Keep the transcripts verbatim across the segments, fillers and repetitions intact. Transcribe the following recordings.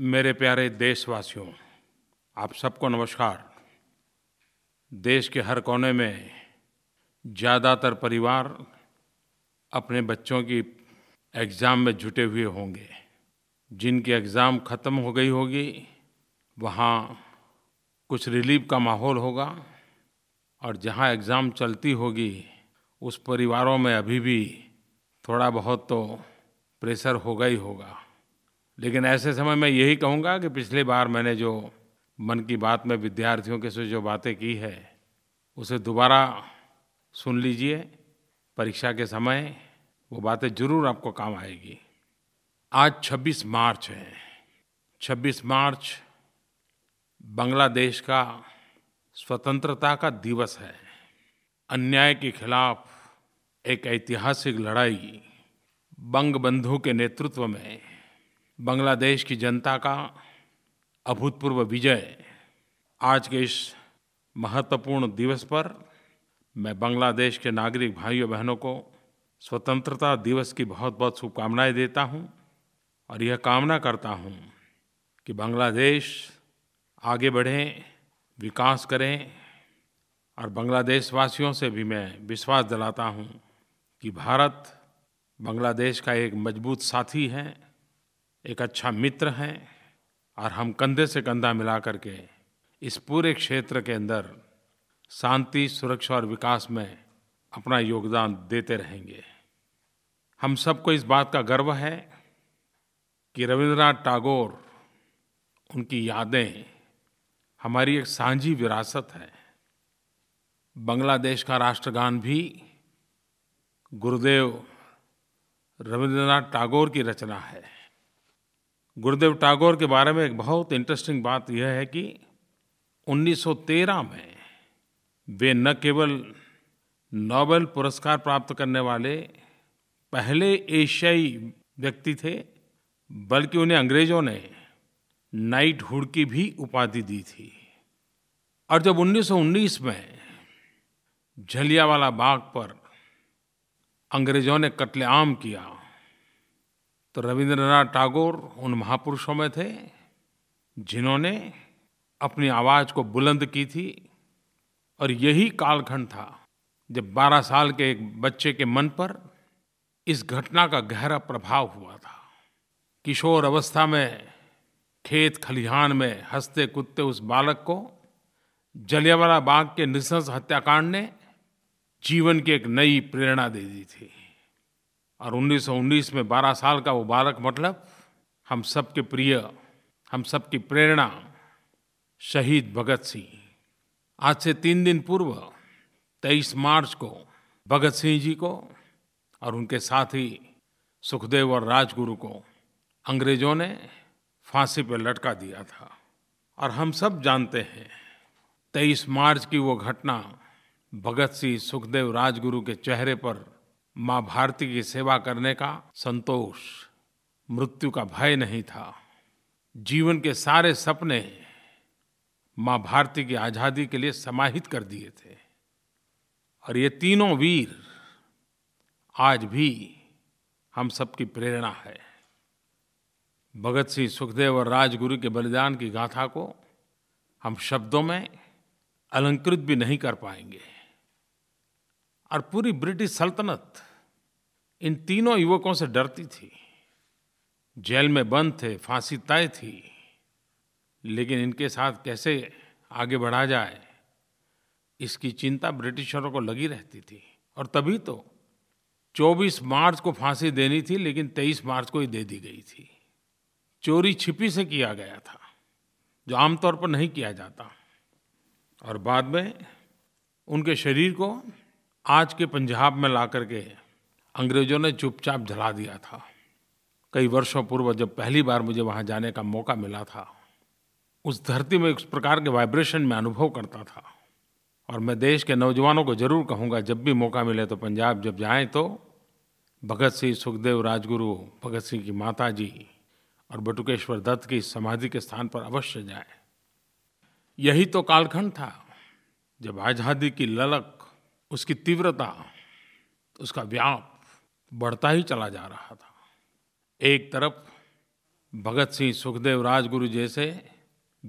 मेरे प्यारे देशवासियों, आप सबको नमस्कार। देश के हर कोने में ज़्यादातर परिवार अपने बच्चों की एग्ज़ाम में जुटे हुए होंगे। जिनकी एग्ज़ाम ख़त्म हो गई होगी, वहाँ कुछ रिलीफ का माहौल होगा, और जहाँ एग्ज़ाम चलती होगी उस परिवारों में अभी भी थोड़ा बहुत तो प्रेशर होगा ही होगा। लेकिन ऐसे समय मैं यही कहूँगा कि पिछली बार मैंने जो मन की बात में विद्यार्थियों के से जो बातें की है, उसे दोबारा सुन लीजिए। परीक्षा के समय वो बातें ज़रूर आपको काम आएगी। आज छब्बीस मार्च है। छब्बीस मार्च बांग्लादेश का स्वतंत्रता का दिवस है। अन्याय के खिलाफ एक ऐतिहासिक लड़ाई बंगबंधु के नेतृत्व में बांग्लादेश की जनता का अभूतपूर्व विजय। आज के इस महत्वपूर्ण दिवस पर मैं बांग्लादेश के नागरिक भाइयों बहनों को स्वतंत्रता दिवस की बहुत बहुत शुभकामनाएं देता हूं, और यह कामना करता हूं कि बांग्लादेश आगे बढ़े, विकास करें। और बांग्लादेशवासियों से भी मैं विश्वास दिलाता हूं कि भारत बांग्लादेश का एक मजबूत साथी है, एक अच्छा मित्र है, और हम कंधे से कंधा मिला करके इस पूरे क्षेत्र के अंदर शांति, सुरक्षा और विकास में अपना योगदान देते रहेंगे। हम सबको इस बात का गर्व है कि रविंद्रनाथ टैगोर, उनकी यादें हमारी एक साझी विरासत है। बांग्लादेश का राष्ट्रगान भी गुरुदेव रविंद्रनाथ टैगोर की रचना है। गुरुदेव टैगोर के बारे में एक बहुत इंटरेस्टिंग बात यह है कि उन्नीस सौ तेरह में वे न केवल नोबेल पुरस्कार प्राप्त करने वाले पहले एशियाई व्यक्ति थे, बल्कि उन्हें अंग्रेजों ने नाइटहुड की भी उपाधि दी थी। और जब उन्नीस सौ उन्नीस में जलियांवाला बाग पर अंग्रेजों ने कत्लेआम किया, तो रविंद्रनाथ टैगोर उन महापुरुषों में थे जिन्होंने अपनी आवाज़ को बुलंद की थी। और यही कालखंड था जब बारह साल के एक बच्चे के मन पर इस घटना का गहरा प्रभाव हुआ था। किशोर अवस्था में खेत खलिहान में हंसते कूदते उस बालक को जलियांवाला बाग के नृशंस हत्याकांड ने जीवन की एक नई प्रेरणा दे दी थी। और उन्नीस सौ उन्नीस में बारह साल का वो बालक, मतलब हम सब के प्रिय, हम सब की प्रेरणा, शहीद भगत सिंह। आज से तीन दिन पूर्व तेईस मार्च को भगत सिंह जी को और उनके साथी सुखदेव और राजगुरु को अंग्रेजों ने फांसी पर लटका दिया था। और हम सब जानते हैं तेईस मार्च की वो घटना भगत सिंह, सुखदेव, राजगुरु के चेहरे पर माँ भारती की सेवा करने का संतोष, मृत्यु का भय नहीं था। जीवन के सारे सपने माँ भारती की आज़ादी के लिए समाहित कर दिए थे। और ये तीनों वीर आज भी हम सबकी प्रेरणा है। भगत सिंह, सुखदेव और राजगुरु के बलिदान की गाथा को हम शब्दों में अलंकृत भी नहीं कर पाएंगे। और पूरी ब्रिटिश सल्तनत इन तीनों युवकों से डरती थी। जेल में बंद थे, फांसी तय थी, लेकिन इनके साथ कैसे आगे बढ़ा जाए, इसकी चिंता ब्रिटिशरों को लगी रहती थी। और तभी तो चौबीस मार्च को फांसी देनी थी, लेकिन तेईस मार्च को ही दे दी गई थी। चोरी छिपी से किया गया था, जो आमतौर पर नहीं किया जाता। और बाद में उनके शरीर को आज के पंजाब में ला करके अंग्रेजों ने चुपचाप जला दिया था। कई वर्षों पूर्व जब पहली बार मुझे वहाँ जाने का मौका मिला था, उस धरती में उस प्रकार के वाइब्रेशन में अनुभव करता था। और मैं देश के नौजवानों को ज़रूर कहूँगा, जब भी मौका मिले तो पंजाब जब जाएं तो भगत सिंह, सुखदेव, राजगुरु, भगत सिंह की माता जी और बटुकेश्वर दत्त की समाधि के स्थान पर अवश्य जाएं। यही तो कालखंड था जब आज़ादी की ललक, उसकी तीव्रता, उसका व्याप बढ़ता ही चला जा रहा था। एक तरफ भगत सिंह, सुखदेव, राजगुरु जैसे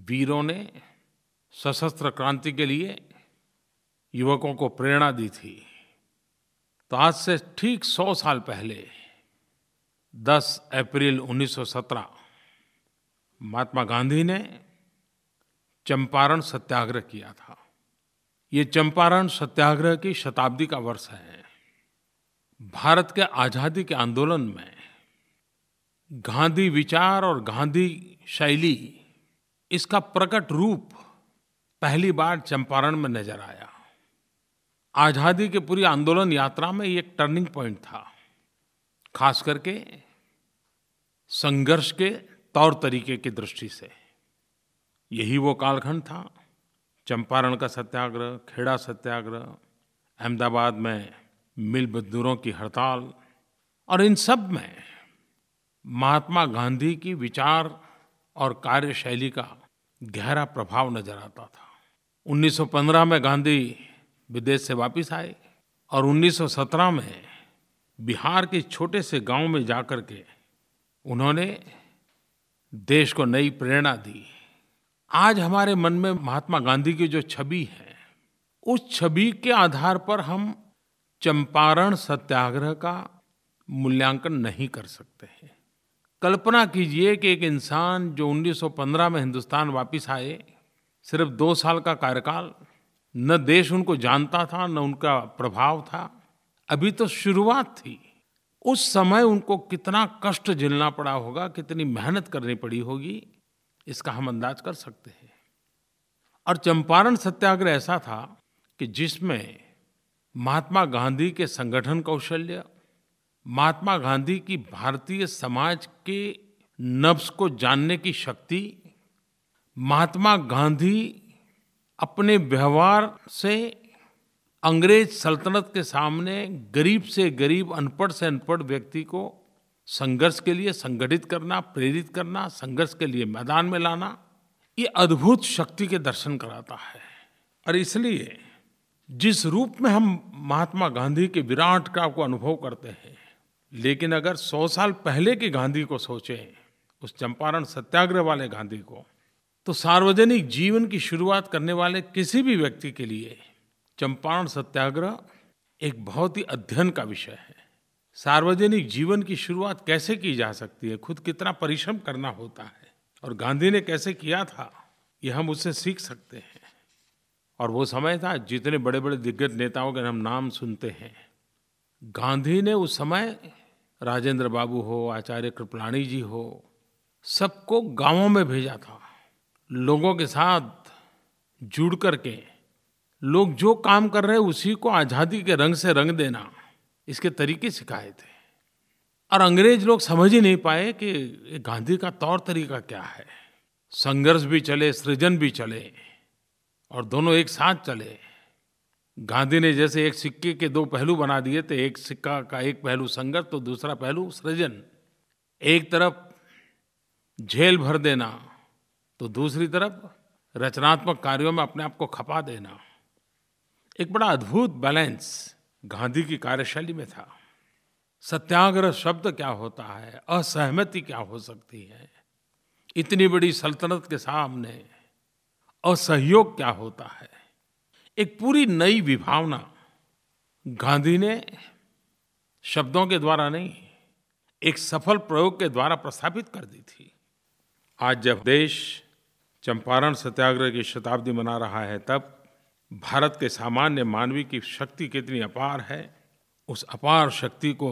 वीरों ने सशस्त्र क्रांति के लिए युवकों को प्रेरणा दी थी। तो आज से ठीक सौ साल पहले दस अप्रैल उन्नीस सौ सत्रह महात्मा गांधी ने चंपारण सत्याग्रह किया था। ये चंपारण सत्याग्रह की शताब्दी का वर्ष है। भारत के आज़ादी के आंदोलन में गांधी विचार और गांधी शैली, इसका प्रकट रूप पहली बार चंपारण में नजर आया। आज़ादी के पूरी आंदोलन यात्रा में एक टर्निंग पॉइंट था, खास करके संघर्ष के तौर तरीके की दृष्टि से। यही वो कालखंड था, चंपारण का सत्याग्रह, खेड़ा सत्याग्रह, अहमदाबाद में मिल मजदूरों की हड़ताल, और इन सब में महात्मा गांधी की विचार और कार्यशैली का गहरा प्रभाव नजर आता था। उन्नीस सौ पंद्रह में गांधी विदेश से वापस आए और उन्नीस सौ सत्रह में बिहार के छोटे से गांव में जाकर के उन्होंने देश को नई प्रेरणा दी। आज हमारे मन में महात्मा गांधी की जो छवि है, उस छवि के आधार पर हम चंपारण सत्याग्रह का मूल्यांकन नहीं कर सकते हैं। कल्पना कीजिए कि एक इंसान जो उन्नीस सौ पंद्रह में हिंदुस्तान वापस आए, सिर्फ दो साल का कार्यकाल, न देश उनको जानता था न उनका प्रभाव था, अभी तो शुरुआत थी। उस समय उनको कितना कष्ट झेलना पड़ा होगा, कितनी मेहनत करनी पड़ी होगी, इसका हम अंदाज कर सकते हैं। और चंपारण सत्याग्रह ऐसा था कि जिसमें महात्मा गांधी के संगठन कौशल्य, महात्मा गांधी की भारतीय समाज के नब्ज को जानने की शक्ति, महात्मा गांधी अपने व्यवहार से अंग्रेज सल्तनत के सामने गरीब से गरीब, अनपढ़ से अनपढ़ व्यक्ति को संघर्ष के लिए संगठित करना, प्रेरित करना, संघर्ष के लिए मैदान में लाना, ये अद्भुत शक्ति के दर्शन कराता है। और इसलिए जिस रूप में हम महात्मा गांधी के विराट का को अनुभव करते हैं, लेकिन अगर सौ साल पहले के गांधी को सोचें, उस चंपारण सत्याग्रह वाले गांधी को, तो सार्वजनिक जीवन की शुरुआत करने वाले किसी भी व्यक्ति के लिए चंपारण सत्याग्रह एक बहुत ही अध्ययन का विषय है। सार्वजनिक जीवन की शुरुआत कैसे की जा सकती है, खुद कितना परिश्रम करना होता है, और गांधी ने कैसे किया था, ये हम उससे सीख सकते हैं। और वो समय था, जितने बड़े बड़े दिग्गज नेताओं के हम नाम सुनते हैं, गांधी ने उस समय, राजेंद्र बाबू हो, आचार्य कृपलानी जी हो, सबको गांवों में भेजा था। लोगों के साथ जुड़ करके लोग जो काम कर रहे हैं उसी को आज़ादी के रंग से रंग देना, इसके तरीके सिखाए थे। और अंग्रेज लोग समझ ही नहीं पाए कि गांधी का तौर तरीका क्या है। संघर्ष भी चले, सृजन भी चले, और दोनों एक साथ चले। गांधी ने जैसे एक सिक्के के दो पहलू बना दिए थे, एक सिक्का का एक पहलू संघर्ष तो दूसरा पहलू सृजन। एक तरफ झेल भर देना तो दूसरी तरफ रचनात्मक कार्यों में अपने आप को खपा देना। एक बड़ा अद्भुत बैलेंस गांधी की कार्यशैली में था। सत्याग्रह शब्द क्या होता है, असहमति क्या हो सकती है, इतनी बड़ी सल्तनत के सामने असहयोग क्या होता है, एक पूरी नई विभावना गांधी ने शब्दों के द्वारा नहीं, एक सफल प्रयोग के द्वारा प्रस्थापित कर दी थी। आज जब देश चंपारण सत्याग्रह की शताब्दी मना रहा है, तब भारत के सामान्य मानवी की शक्ति कितनी अपार है, उस अपार शक्ति को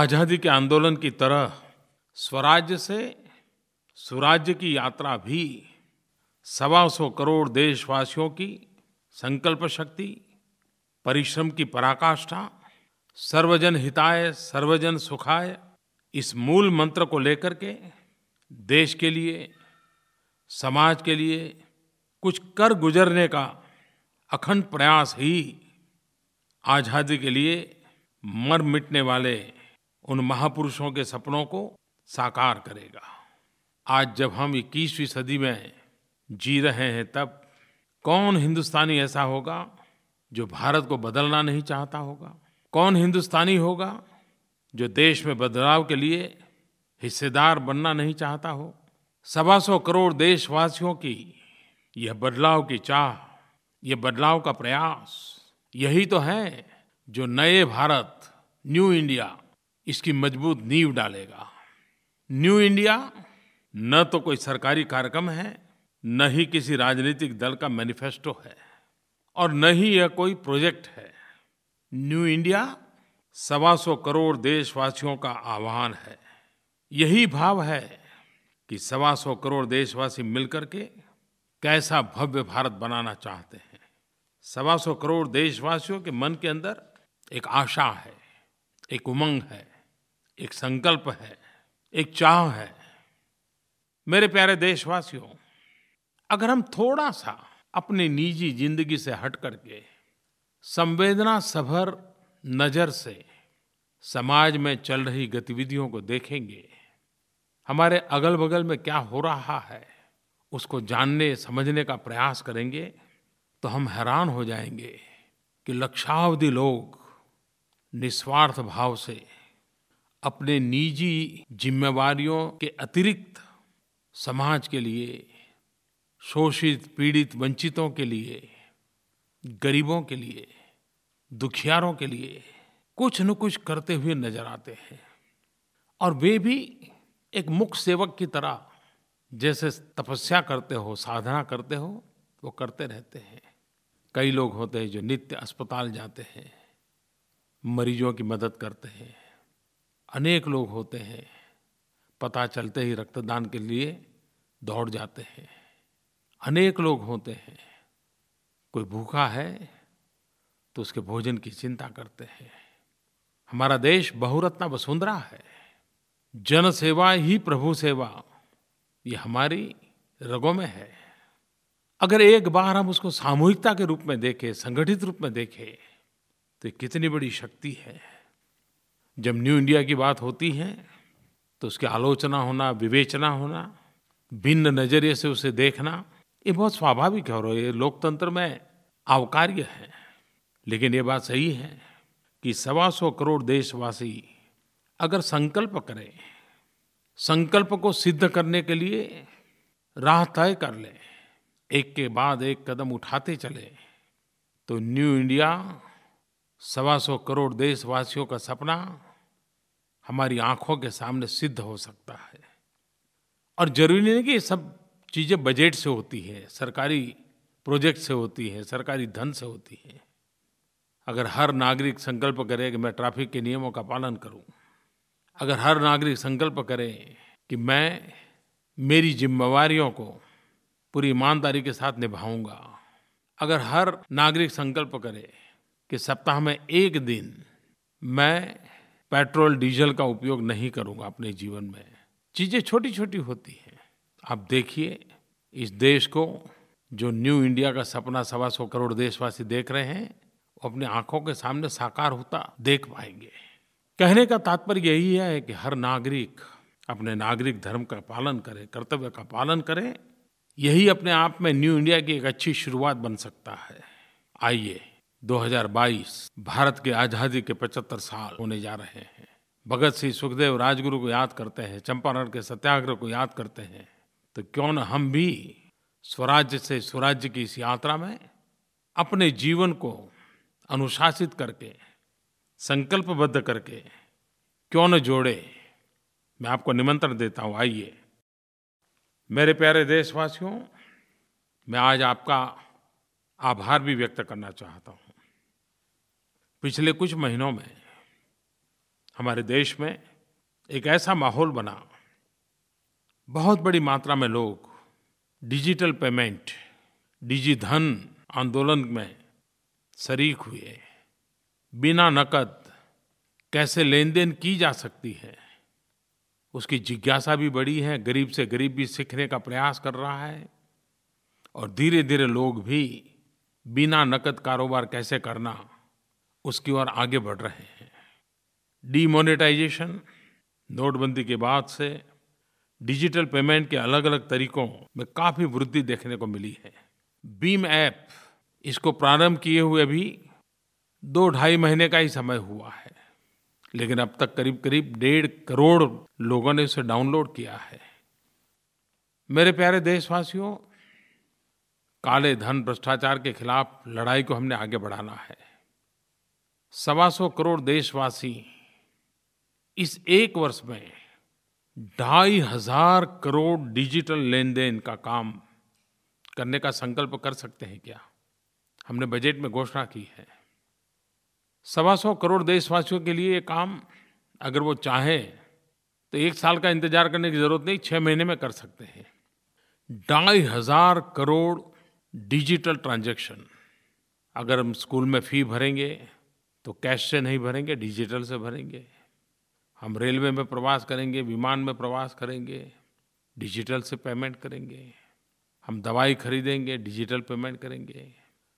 आज़ादी के आंदोलन की तरह स्वराज्य से सुराज्य की यात्रा भी सवा सौ करोड़ देशवासियों की संकल्प शक्ति, परिश्रम की पराकाष्ठा, सर्वजन हिताय सर्वजन सुखाय, इस मूल मंत्र को लेकर के देश के लिए, समाज के लिए कुछ कर गुजरने का अखंड प्रयास ही आज़ादी के लिए मर मिटने वाले उन महापुरुषों के सपनों को साकार करेगा। आज जब हम इक्कीसवीं सदी में जी रहे हैं, तब कौन हिंदुस्तानी ऐसा होगा जो भारत को बदलना नहीं चाहता होगा? कौन हिंदुस्तानी होगा जो देश में बदलाव के लिए हिस्सेदार बनना नहीं चाहता हो, सवा सौ करोड़ देशवासियों की यह बदलाव की चाह, यह बदलाव का प्रयास, यही तो है जो नए भारत, न्यू इंडिया, इसकी मजबूत नींव डालेगा। न्यू इंडिया न तो कोई सरकारी कार्यक्रम है, न ही किसी राजनीतिक दल का मैनिफेस्टो है, और न ही यह कोई प्रोजेक्ट है। न्यू इंडिया सवा सौ करोड़ देशवासियों का आह्वान है। यही भाव है कि सवा सौ करोड़ देशवासी मिलकर के कैसा भव्य भारत बनाना चाहते हैं। सवा सौ करोड़ देशवासियों के मन के अंदर एक आशा है, एक उमंग है, एक संकल्प है, एक चाह है। मेरे प्यारे देशवासियों, अगर हम थोड़ा सा अपनी निजी जिंदगी से हट करके संवेदना सभर नजर से समाज में चल रही गतिविधियों को देखेंगे, हमारे अगल बगल में क्या हो रहा है उसको जानने समझने का प्रयास करेंगे, तो हम हैरान हो जाएंगे कि लक्षावधि लोग निस्वार्थ भाव से अपने निजी जिम्मेवारियों के अतिरिक्त समाज के लिए, शोषित, पीड़ित, वंचितों के लिए, गरीबों के लिए, दुखियारों के लिए कुछ न कुछ करते हुए नजर आते हैं। और वे भी एक मुख्य सेवक की तरह, जैसे तपस्या करते हो, साधना करते हो, वो करते रहते हैं। कई लोग होते हैं जो नित्य अस्पताल जाते हैं, मरीजों की मदद करते हैं। अनेक लोग होते हैं पता चलते ही रक्तदान के लिए दौड़ जाते हैं। अनेक लोग होते हैं, कोई भूखा है तो उसके भोजन की चिंता करते हैं। हमारा देश बहुरत्ना वसुंधरा है। जन सेवा ही प्रभु सेवा, ये हमारी रगों में है। अगर एक बार हम उसको सामूहिकता के रूप में देखें, संगठित रूप में देखें, तो कितनी बड़ी शक्ति है। जब न्यू इंडिया की बात होती है तो उसकी आलोचना होना, विवेचना होना, भिन्न नजरिए से उसे देखना, ये बहुत स्वाभाविक है और ये लोकतंत्र में आवकार्य है। लेकिन ये बात सही है कि सवा सौ करोड़ देशवासी अगर संकल्प करें, संकल्प को सिद्ध करने के लिए राह तय कर लें, एक के बाद एक कदम उठाते चले, तो न्यू इंडिया सवा सौ करोड़ देशवासियों का सपना हमारी आंखों के सामने सिद्ध हो सकता है। और जरूरी नहीं है कि ये सब चीज़ें बजट से होती है, सरकारी प्रोजेक्ट से होती है, सरकारी धन से होती है। अगर हर नागरिक संकल्प करे कि मैं ट्रैफिक के नियमों का पालन करूं, अगर हर नागरिक संकल्प करे कि मैं मेरी जिम्मेवारियों को पूरी ईमानदारी के साथ निभाऊंगा, अगर हर नागरिक संकल्प करे कि सप्ताह में एक दिन मैं पेट्रोल डीजल का उपयोग नहीं करूंगा अपने जीवन में, चीज़ें छोटी छोटी होती हैं। आप देखिए इस देश को, जो न्यू इंडिया का सपना सवा सौ करोड़ देशवासी देख रहे हैं, वो अपने आंखों के सामने साकार होता देख पाएंगे। कहने का तात्पर्य यही है कि हर नागरिक अपने नागरिक धर्म का पालन करे, कर्तव्य का पालन करे। यही अपने आप में न्यू इंडिया की एक अच्छी शुरुआत बन सकता है। आइए, दो हज़ार बाईस भारत की आज़ादी के पचहत्तर साल होने जा रहे हैं। भगत सिंह, सुखदेव, राजगुरु को याद करते हैं, चंपारण के सत्याग्रह को याद करते हैं, तो क्यों न हम भी स्वराज्य से सुराज्य की इस यात्रा में अपने जीवन को अनुशासित करके, संकल्पबद्ध करके क्यों न जोड़े। मैं आपको निमंत्रण देता हूँ, आइए। मेरे प्यारे देशवासियों, मैं आज आपका आभार भी व्यक्त करना चाहता हूँ। पिछले कुछ महीनों में हमारे देश में एक ऐसा माहौल बना, बहुत बड़ी मात्रा में लोग डिजिटल पेमेंट, डिजी धन आंदोलन में शरीक हुए। बिना नकद कैसे लेन देन की जा सकती है, उसकी जिज्ञासा भी बड़ी है। गरीब से गरीब भी सीखने का प्रयास कर रहा है और धीरे धीरे लोग भी बिना नकद कारोबार कैसे करना, उसकी ओर आगे बढ़ रहे हैं। डीमोनेटाइजेशन, नोटबंदी के बाद से डिजिटल पेमेंट के अलग अलग तरीकों में काफ़ी वृद्धि देखने को मिली है। भीम ऐप, इसको प्रारंभ किए हुए भी दो ढाई महीने का ही समय हुआ है। लेकिन अब तक करीब करीब डेढ़ करोड़ लोगों ने उसे डाउनलोड किया है। मेरे प्यारे देशवासियों, काले धन भ्रष्टाचार के खिलाफ लड़ाई को हमने आगे बढ़ाना है। सवा सौ करोड़ देशवासी इस एक वर्ष में ढाई हजार करोड़ डिजिटल लेन देन का काम करने का संकल्प कर सकते हैं क्या? हमने बजट में घोषणा की है। सवा सौ करोड़ देशवासियों के लिए ये काम अगर वो चाहें तो एक साल का इंतजार करने की जरूरत नहीं, छः महीने में कर सकते हैं। ढाई हजार करोड़ डिजिटल ट्रांजैक्शन, अगर हम स्कूल में फ़ी भरेंगे तो कैश से नहीं भरेंगे, डिजिटल से भरेंगे। हम रेलवे में प्रवास करेंगे, विमान में प्रवास करेंगे, डिजिटल से पेमेंट करेंगे। हम दवाई खरीदेंगे, डिजिटल पेमेंट करेंगे।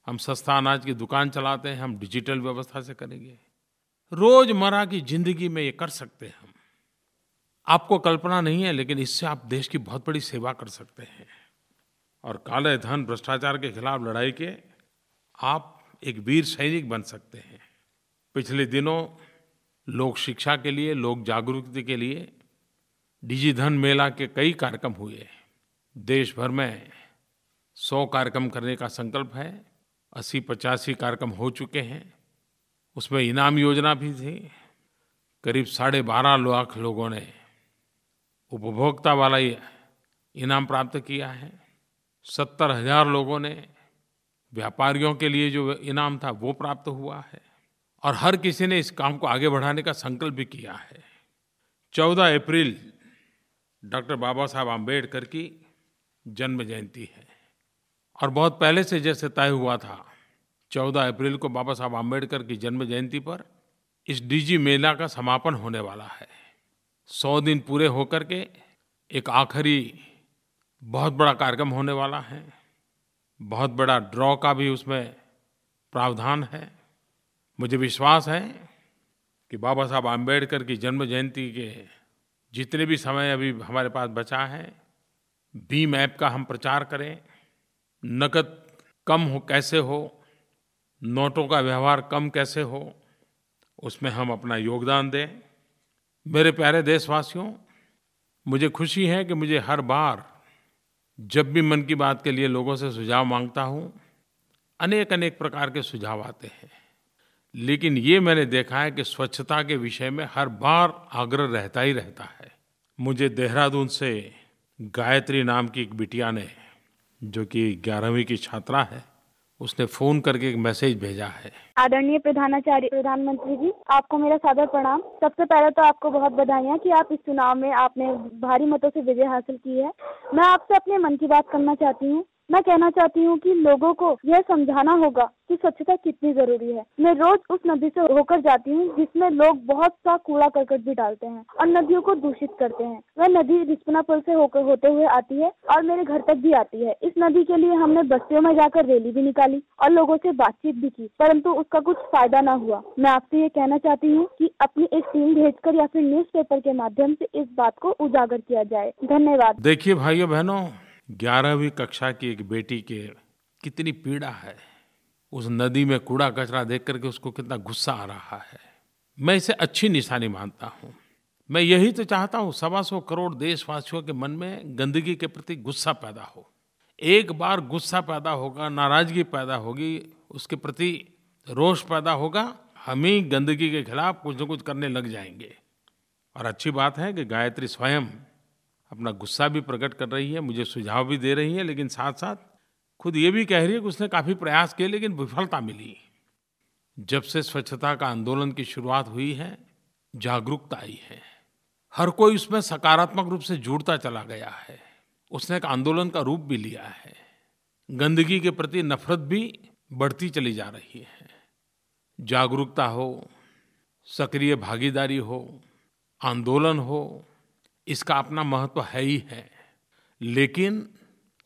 हम सस्ता अनाज की दुकान चलाते हैं, हम डिजिटल व्यवस्था से करेंगे। रोजमर्रा की जिंदगी में ये कर सकते हैं हम। आपको कल्पना नहीं है, लेकिन इससे आप देश की बहुत बड़ी सेवा कर सकते हैं। और काले धन भ्रष्टाचार के खिलाफ लड़ाई के आप एक वीर सैनिक बन सकते हैं। पिछले दिनों लोक शिक्षा के लिए, लोक जागरूकता के लिए डिजी धन मेला के कई कार्यक्रम हुए। देश भर में सौ कार्यक्रम करने का संकल्प है। अस्सी पचासी कार्यक्रम हो चुके हैं। उसमें इनाम योजना भी थी। करीब साढ़े बारह लाख लोगों ने उपभोक्ता वाला ये इनाम प्राप्त किया है। सत्तर हजार लोगों ने व्यापारियों के लिए जो इनाम था वो प्राप्त हुआ है। और हर किसी ने इस काम को आगे बढ़ाने का संकल्प भी किया है। चौदह अप्रैल डॉक्टर बाबा साहब आम्बेडकर की जन्म जयंती है और बहुत पहले से जैसे तय हुआ था, चौदह अप्रैल को बाबा साहब आम्बेडकर की जन्म जयंती पर इस डिजी मेला का समापन होने वाला है। सौ दिन पूरे होकर के एक आखिरी बहुत बड़ा कार्यक्रम होने वाला है। बहुत बड़ा ड्रॉ का भी उसमें प्रावधान है। मुझे विश्वास है कि बाबा साहब आम्बेडकर की जन्म जयंती के जितने भी समय अभी हमारे पास बचा है, भीम ऐप का हम प्रचार करें। नकद कम हो कैसे हो, नोटों का व्यवहार कम कैसे हो, उसमें हम अपना योगदान दें। मेरे प्यारे देशवासियों, मुझे खुशी है कि मुझे हर बार जब भी मन की बात के लिए लोगों से सुझाव मांगता हूँ, अनेक अनेक प्रकार के सुझाव आते हैं। लेकिन ये मैंने देखा है कि स्वच्छता के विषय में हर बार आग्रह रहता ही रहता है। मुझे देहरादून से गायत्री नाम की एक बिटिया ने, जो कि ग्यारहवीं की छात्रा है, उसने फोन करके एक मैसेज भेजा है। आदरणीय प्रधानाचार्य, प्रधानमंत्री जी, आपको मेरा सादर प्रणाम। सबसे पहले तो आपको बहुत बधाइयाँ कि आप इस चुनाव में आपने भारी मतों से विजय हासिल की है। मैं आपसे अपने मन की बात करना चाहती हूँ। मैं कहना चाहती हूँ कि लोगों को यह समझाना होगा कि स्वच्छता कितनी जरूरी है। मैं रोज उस नदी से होकर जाती हूँ जिसमें लोग बहुत सा कूड़ा करकट भी डालते हैं और नदियों को दूषित करते हैं। वह नदी रिस्पना पुल से होकर होते हुए आती है और मेरे घर तक भी आती है। इस नदी के लिए हमने बस्तियों में जाकर रैली भी निकाली और लोगों से बातचीत भी की, परंतु उसका कुछ फायदा न हुआ। मैं आपसे ये कहना चाहती हूँ कि अपनी एक टीम भेजकर या फिर न्यूज़पेपर के माध्यम से इस बात को उजागर किया जाए। धन्यवाद। देखिए भाइयों बहनों, ग्यारहवीं कक्षा की एक बेटी के कितनी पीड़ा है। उस नदी में कूड़ा कचरा देख करके उसको कितना गुस्सा आ रहा है। मैं इसे अच्छी निशानी मानता हूँ। मैं यही तो चाहता हूँ, सवा सौ करोड़ देशवासियों के मन में गंदगी के प्रति गुस्सा पैदा हो। एक बार गुस्सा पैदा होगा, नाराजगी पैदा होगी, उसके प्रति रोष पैदा होगा, हम ही गंदगी के खिलाफ कुछ न कुछ करने लग जाएंगे। और अच्छी बात है कि गायत्री स्वयं अपना गुस्सा भी प्रकट कर रही है, मुझे सुझाव भी दे रही है, लेकिन साथ साथ खुद ये भी कह रही है कि उसने काफ़ी प्रयास किए लेकिन विफलता मिली। जब से स्वच्छता का आंदोलन की शुरुआत हुई है, जागरूकता आई है, हर कोई उसमें सकारात्मक रूप से जुड़ता चला गया है। उसने एक आंदोलन का रूप भी लिया है। गंदगी के प्रति नफरत भी बढ़ती चली जा रही है। जागरूकता हो, सक्रिय भागीदारी हो, आंदोलन हो, इसका अपना महत्व है ही है। लेकिन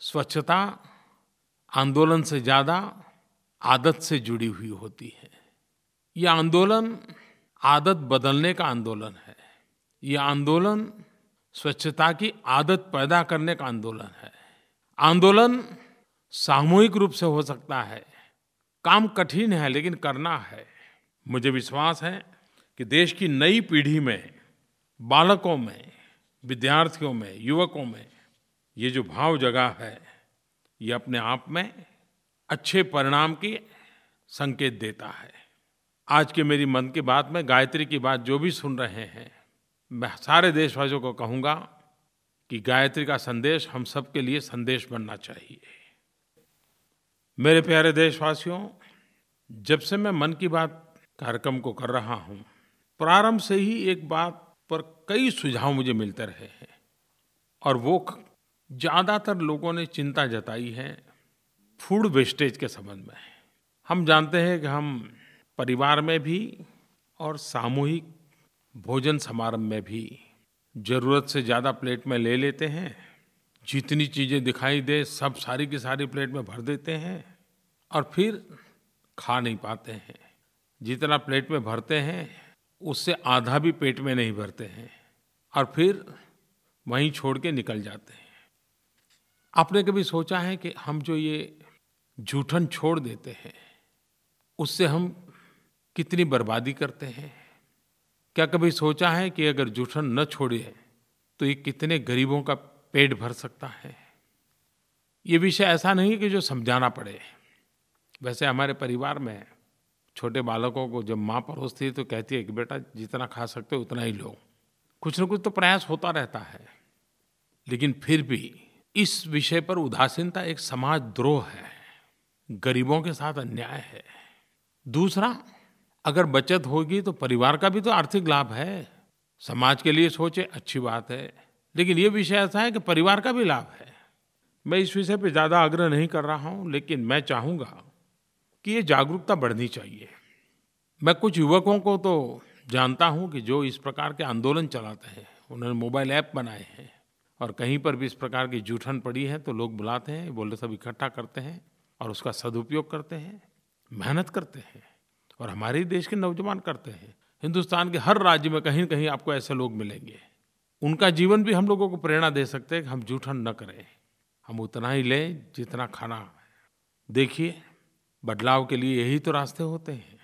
स्वच्छता आंदोलन से ज़्यादा आदत से जुड़ी हुई होती है। यह आंदोलन आदत बदलने का आंदोलन है। यह आंदोलन स्वच्छता की आदत पैदा करने का आंदोलन है। आंदोलन सामूहिक रूप से हो सकता है। काम कठिन है लेकिन करना है। मुझे विश्वास है कि देश की नई पीढ़ी में, बालकों में, विद्यार्थियों में, युवकों में ये जो भाव जगा है, ये अपने आप में अच्छे परिणाम की संकेत देता है। आज के मेरी मन की बात में गायत्री की बात जो भी सुन रहे हैं, मैं सारे देशवासियों को कहूँगा कि गायत्री का संदेश हम सब के लिए संदेश बनना चाहिए। मेरे प्यारे देशवासियों, जब से मैं मन की बात कार्यक्रम को कर रहा हूँ, प्रारंभ से ही एक बात पर कई सुझाव मुझे मिलते रहे हैं और वो ज़्यादातर लोगों ने चिंता जताई है फूड वेस्टेज के संबंध में। हम जानते हैं कि हम परिवार में भी और सामूहिक भोजन समारंभ में भी ज़रूरत से ज़्यादा प्लेट में ले लेते हैं, जितनी चीज़ें दिखाई दे सब सारी की सारी प्लेट में भर देते हैं और फिर खा नहीं पाते हैं। जितना प्लेट में भरते हैं उससे आधा भी पेट में नहीं भरते हैं और फिर वहीं छोड़ के निकल जाते हैं। आपने कभी सोचा है कि हम जो ये जूठन छोड़ देते हैं उससे हम कितनी बर्बादी करते हैं? क्या कभी सोचा है कि अगर जूठन न छोड़े तो ये कितने गरीबों का पेट भर सकता है? ये विषय ऐसा नहीं कि जो समझाना पड़े। वैसे हमारे परिवार में छोटे बालकों को जब माँ परोसती है तो कहती है कि बेटा जितना खा सकते हो उतना ही लो। कुछ न कुछ तो प्रयास होता रहता है, लेकिन फिर भी इस विषय पर उदासीनता एक समाज द्रोह है, गरीबों के साथ अन्याय है। दूसरा, अगर बचत होगी तो परिवार का भी तो आर्थिक लाभ है। समाज के लिए सोचे अच्छी बात है, लेकिन ये विषय ऐसा है कि परिवार का भी लाभ है। मैं इस विषय पर ज़्यादा आग्रह नहीं कर रहा हूँ, लेकिन मैं चाहूँगा कि ये जागरूकता बढ़नी चाहिए। मैं कुछ युवकों को तो जानता हूँ कि जो इस प्रकार के आंदोलन चलाते हैं, उन्होंने मोबाइल ऐप बनाए हैं और कहीं पर भी इस प्रकार की जूठन पड़ी है तो लोग बुलाते हैं, बोले सब इकट्ठा करते हैं और उसका सदुपयोग करते हैं, मेहनत करते हैं और हमारे देश के नौजवान करते हैं। हिंदुस्तान के हर राज्य में कहीं कहीं आपको ऐसे लोग मिलेंगे। उनका जीवन भी हम लोगों को प्रेरणा दे सकते हैं कि हम जूठन न करें, हम उतना ही लें जितना खाना है। देखिए, बदलाव के लिए यही तो रास्ते होते हैं।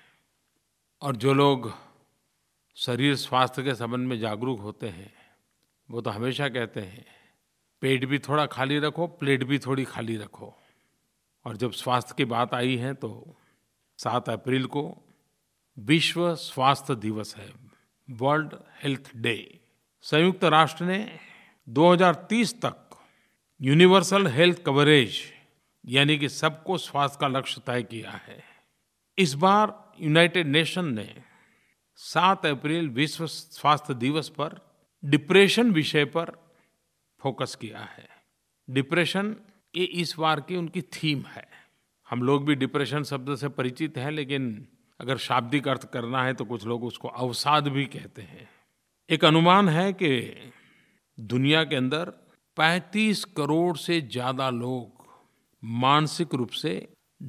और जो लोग शरीर स्वास्थ्य के संबंध में जागरूक होते हैं वो तो हमेशा कहते हैं पेट भी थोड़ा खाली रखो, प्लेट भी थोड़ी खाली रखो। और जब स्वास्थ्य की बात आई है तो सात अप्रैल को विश्व स्वास्थ्य दिवस है, वर्ल्ड हेल्थ डे। संयुक्त राष्ट्र ने दो हज़ार तीस तक यूनिवर्सल हेल्थ कवरेज यानी कि सबको स्वास्थ्य का लक्ष्य तय किया है। इस बार यूनाइटेड नेशन ने सात अप्रैल विश्व स्वास्थ्य दिवस पर डिप्रेशन विषय पर फोकस किया है। डिप्रेशन ये इस बार की उनकी थीम है। हम लोग भी डिप्रेशन शब्द से परिचित हैं, लेकिन अगर शाब्दिक अर्थ करना है तो कुछ लोग उसको अवसाद भी कहते हैं। एक अनुमान है कि दुनिया के अंदर पैंतीस करोड़ से ज़्यादा लोग मानसिक रूप से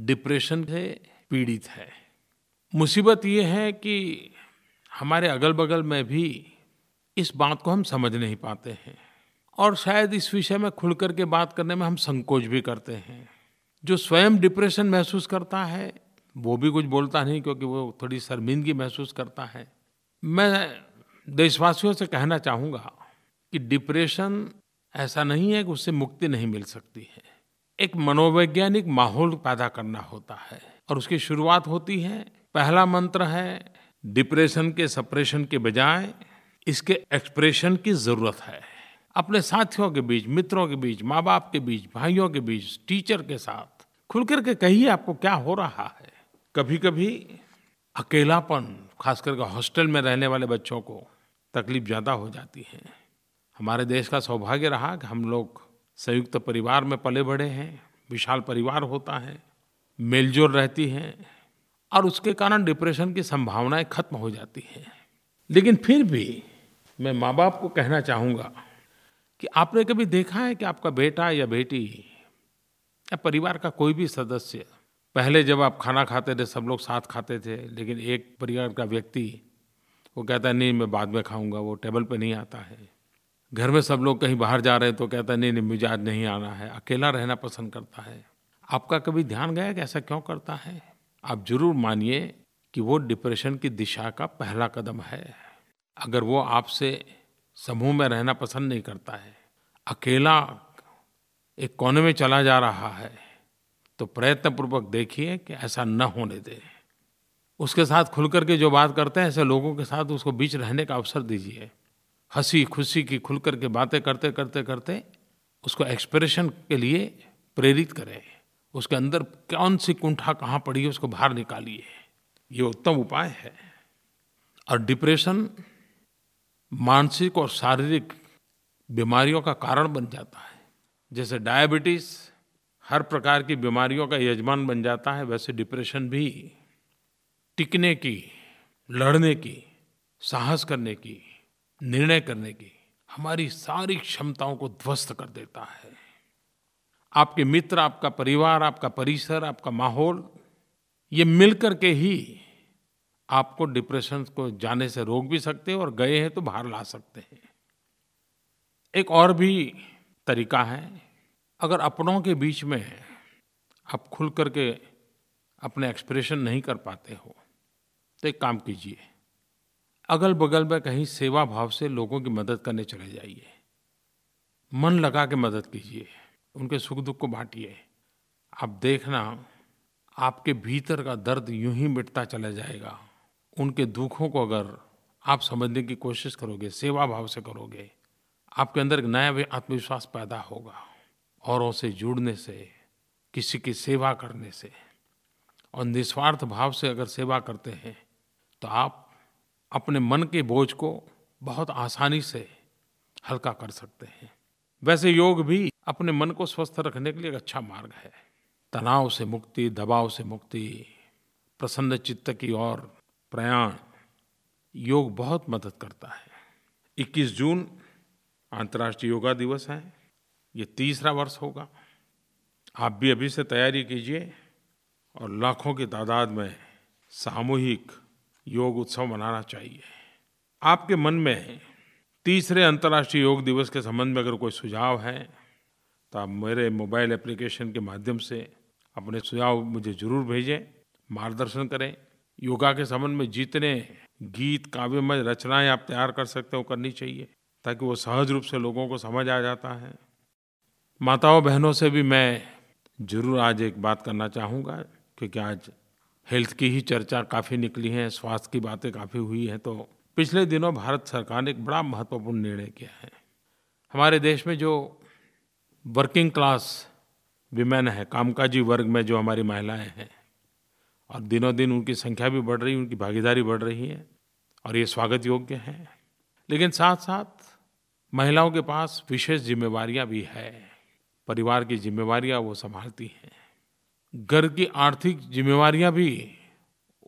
डिप्रेशन से पीड़ित है। मुसीबत ये है कि हमारे अगल बगल में भी इस बात को हम समझ नहीं पाते हैं और शायद इस विषय में खुल कर के बात करने में हम संकोच भी करते हैं। जो स्वयं डिप्रेशन महसूस करता है वो भी कुछ बोलता नहीं, क्योंकि वो थोड़ी शर्मिंदगी महसूस करता है। मैं देशवासियों से कहना चाहूँगा कि डिप्रेशन ऐसा नहीं है कि उससे मुक्ति नहीं मिल सकती है। एक मनोवैज्ञानिक माहौल पैदा करना होता है और उसकी शुरुआत होती है, पहला मंत्र है डिप्रेशन के सप्रेशन के बजाय इसके एक्सप्रेशन की ज़रूरत है। अपने साथियों के बीच, मित्रों के बीच, माँ बाप के बीच, भाइयों के बीच, टीचर के साथ खुल कर के कहिए आपको क्या हो रहा है। कभी कभी अकेलापन, खास करके हॉस्टल में रहने वाले बच्चों को तकलीफ ज़्यादा हो जाती है। हमारे देश का सौभाग्य रहा कि हम लोग संयुक्त परिवार में पले बढ़े हैं, विशाल परिवार होता है, मेलजोल रहती है और उसके कारण डिप्रेशन की संभावनाएं खत्म हो जाती हैं। लेकिन फिर भी मैं माँ बाप को कहना चाहूँगा कि आपने कभी देखा है कि आपका बेटा या बेटी या परिवार का कोई भी सदस्य, पहले जब आप खाना खाते थे सब लोग साथ खाते थे, लेकिन एक परिवार का व्यक्ति वो कहता नहीं मैं बाद में खाऊँगा, वो टेबल पर नहीं आता है। घर में सब लोग कहीं बाहर जा रहे हैं तो कहता है नहीं नहीं मुझे आज नहीं आना है, अकेला रहना पसंद करता है। आपका कभी ध्यान गया कि ऐसा क्यों करता है? आप जरूर मानिए कि वो डिप्रेशन की दिशा का पहला कदम है। अगर वो आपसे समूह में रहना पसंद नहीं करता है, अकेला एक कोने में चला जा रहा है, तो प्रयत्नपूर्वक देखिए कि ऐसा न होने दे। उसके साथ खुल करके जो बात करते हैं ऐसे लोगों के साथ उसको बीच रहने का अवसर दीजिए। हंसी खुशी की खुल करके बातें करते करते करते उसको एक्सप्रेशन के लिए प्रेरित करें। उसके अंदर कौन सी कुंठा कहाँ पड़ी है उसको बाहर निकालिए। ये उत्तम उपाय है। और डिप्रेशन मानसिक और शारीरिक बीमारियों का कारण बन जाता है। जैसे डायबिटीज़ हर प्रकार की बीमारियों का यजमान बन जाता है, वैसे डिप्रेशन भी टिकने की, लड़ने की, साहस करने की, निर्णय करने की हमारी सारी क्षमताओं को ध्वस्त कर देता है। आपके मित्र, आपका परिवार, आपका परिसर, आपका माहौल, ये मिलकर के ही आपको डिप्रेशन को जाने से रोक भी सकते हैं और गए हैं तो बाहर ला सकते हैं। एक और भी तरीका है, अगर अपनों के बीच में आप खुल करके अपने एक्सप्रेशन नहीं कर पाते हो तो एक काम कीजिए, अगल बगल में कहीं सेवा भाव से लोगों की मदद करने चले जाइए। मन लगा के मदद कीजिए, उनके सुख दुख को बांटिए। आप देखना आपके भीतर का दर्द यूं ही मिटता चला जाएगा। उनके दुखों को अगर आप समझने की कोशिश करोगे, सेवा भाव से करोगे, आपके अंदर एक नया आत्मविश्वास पैदा होगा। औरों से जुड़ने से, किसी की सेवा करने से और निस्वार्थ भाव से अगर सेवा करते हैं तो आप अपने मन के बोझ को बहुत आसानी से हल्का कर सकते हैं। वैसे योग भी अपने मन को स्वस्थ रखने के लिए एक अच्छा मार्ग है। तनाव से मुक्ति, दबाव से मुक्ति, प्रसन्न चित्त की ओर प्रयाण, योग बहुत मदद करता है। इक्कीस जून अंतर्राष्ट्रीय योगा दिवस है। ये तीसरा वर्ष होगा। आप भी अभी से तैयारी कीजिए और लाखों की तादाद में सामूहिक योग उत्सव मनाना चाहिए। आपके मन में तीसरे अंतर्राष्ट्रीय योग दिवस के संबंध में अगर कोई सुझाव है तो आप मेरे मोबाइल एप्लीकेशन के माध्यम से अपने सुझाव मुझे जरूर भेजें, मार्गदर्शन करें। योगा के संबंध में जितने गीत, काव्यमय रचनाएं आप तैयार कर सकते हो करनी चाहिए, ताकि वो सहज रूप से लोगों को समझ आ जाता है। माताओं बहनों से भी मैं जरूर आज एक बात करना चाहूँगा, क्योंकि आज हेल्थ की ही चर्चा काफ़ी निकली है, स्वास्थ्य की बातें काफ़ी हुई हैं। तो पिछले दिनों भारत सरकार ने एक बड़ा महत्वपूर्ण निर्णय किया है। हमारे देश में जो वर्किंग क्लास विमेन है, कामकाजी वर्ग में जो हमारी महिलाएं हैं, और दिनों दिन उनकी संख्या भी बढ़ रही है, उनकी भागीदारी बढ़ रही है और ये स्वागत योग्य है। लेकिन साथ साथ महिलाओं के पास विशेष जिम्मेवारियां भी है। परिवार की जिम्मेवारियां वो संभालती हैं, घर की आर्थिक जिम्मेवारियां भी,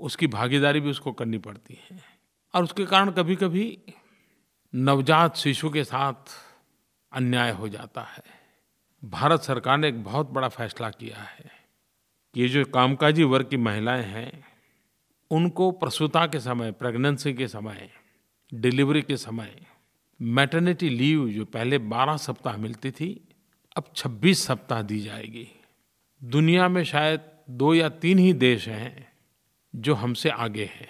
उसकी भागीदारी भी उसको करनी पड़ती है। और उसके कारण कभी कभी नवजात शिशु के साथ अन्याय हो जाता है। भारत सरकार ने एक बहुत बड़ा फैसला किया है कि ये जो कामकाजी वर्ग की महिलाएं हैं, उनको प्रसूता के समय, प्रेगनेंसी के समय, डिलीवरी के समय मैटरनिटी लीव जो पहले बारह सप्ताह मिलती थी, अब छब्बीस सप्ताह दी जाएगी। दुनिया में शायद दो या तीन ही देश हैं जो हमसे आगे हैं।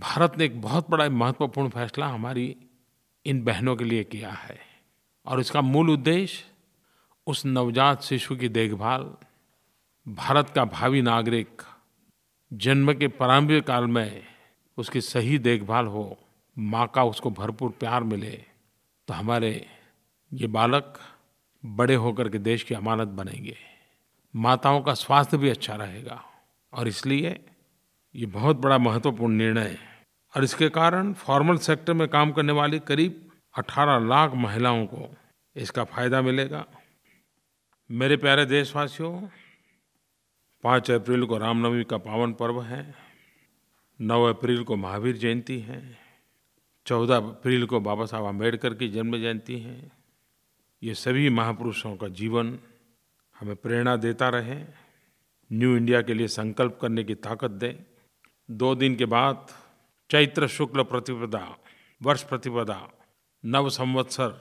भारत ने एक बहुत बड़ा महत्वपूर्ण फैसला हमारी इन बहनों के लिए किया है और इसका मूल उद्देश्य उस नवजात शिशु की देखभाल, भारत का भावी नागरिक जन्म के प्रारंभिक काल में उसकी सही देखभाल हो, माँ का उसको भरपूर प्यार मिले, तो हमारे ये बालक बड़े होकर के देश की अमानत बनेंगे। माताओं का स्वास्थ्य भी अच्छा रहेगा और इसलिए ये बहुत बड़ा महत्वपूर्ण निर्णय है। और इसके कारण फॉर्मल सेक्टर में काम करने वाली करीब अठारह लाख महिलाओं को इसका फायदा मिलेगा। मेरे प्यारे देशवासियों, पाँच अप्रैल को रामनवमी का पावन पर्व है, नौ अप्रैल को महावीर जयंती है, चौदह अप्रैल को बाबा साहब अम्बेडकर की जन्म जयंती है। ये सभी महापुरुषों का जीवन हमें प्रेरणा देता रहे, न्यू इंडिया के लिए संकल्प करने की ताकत दे। दो दिन के बाद चैत्र शुक्ल प्रतिपदा, वर्ष प्रतिपदा, नव संवत्सर,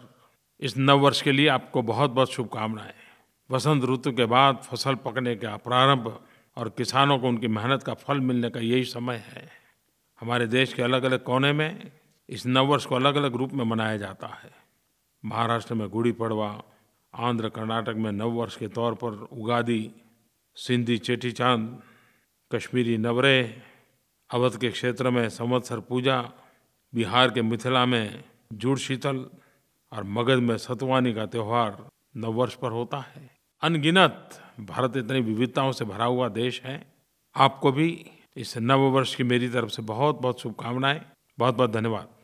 इस नव वर्ष के लिए आपको बहुत बहुत शुभकामनाएं। वसंत ऋतु के बाद फसल पकने का प्रारंभ और किसानों को उनकी मेहनत का फल मिलने का यही समय है। हमारे देश के अलग अलग कोने में इस नववर्ष को अलग अलग रूप में मनाया जाता है। महाराष्ट्र में गुड़ी पड़वा, आंध्र कर्नाटक में नववर्ष के तौर पर उगादी, सिंधी चेटी चांद, कश्मीरी नवरे, अवध के क्षेत्र में संवत्सर पूजा, बिहार के मिथिला में जुड़ शीतल और मगध में सतवानी का त्यौहार नववर्ष पर होता है। अनगिनत भारत इतनी विविधताओं से भरा हुआ देश है। आपको भी इस नववर्ष की मेरी तरफ से बहुत बहुत शुभकामनाएं। बहुत बहुत धन्यवाद।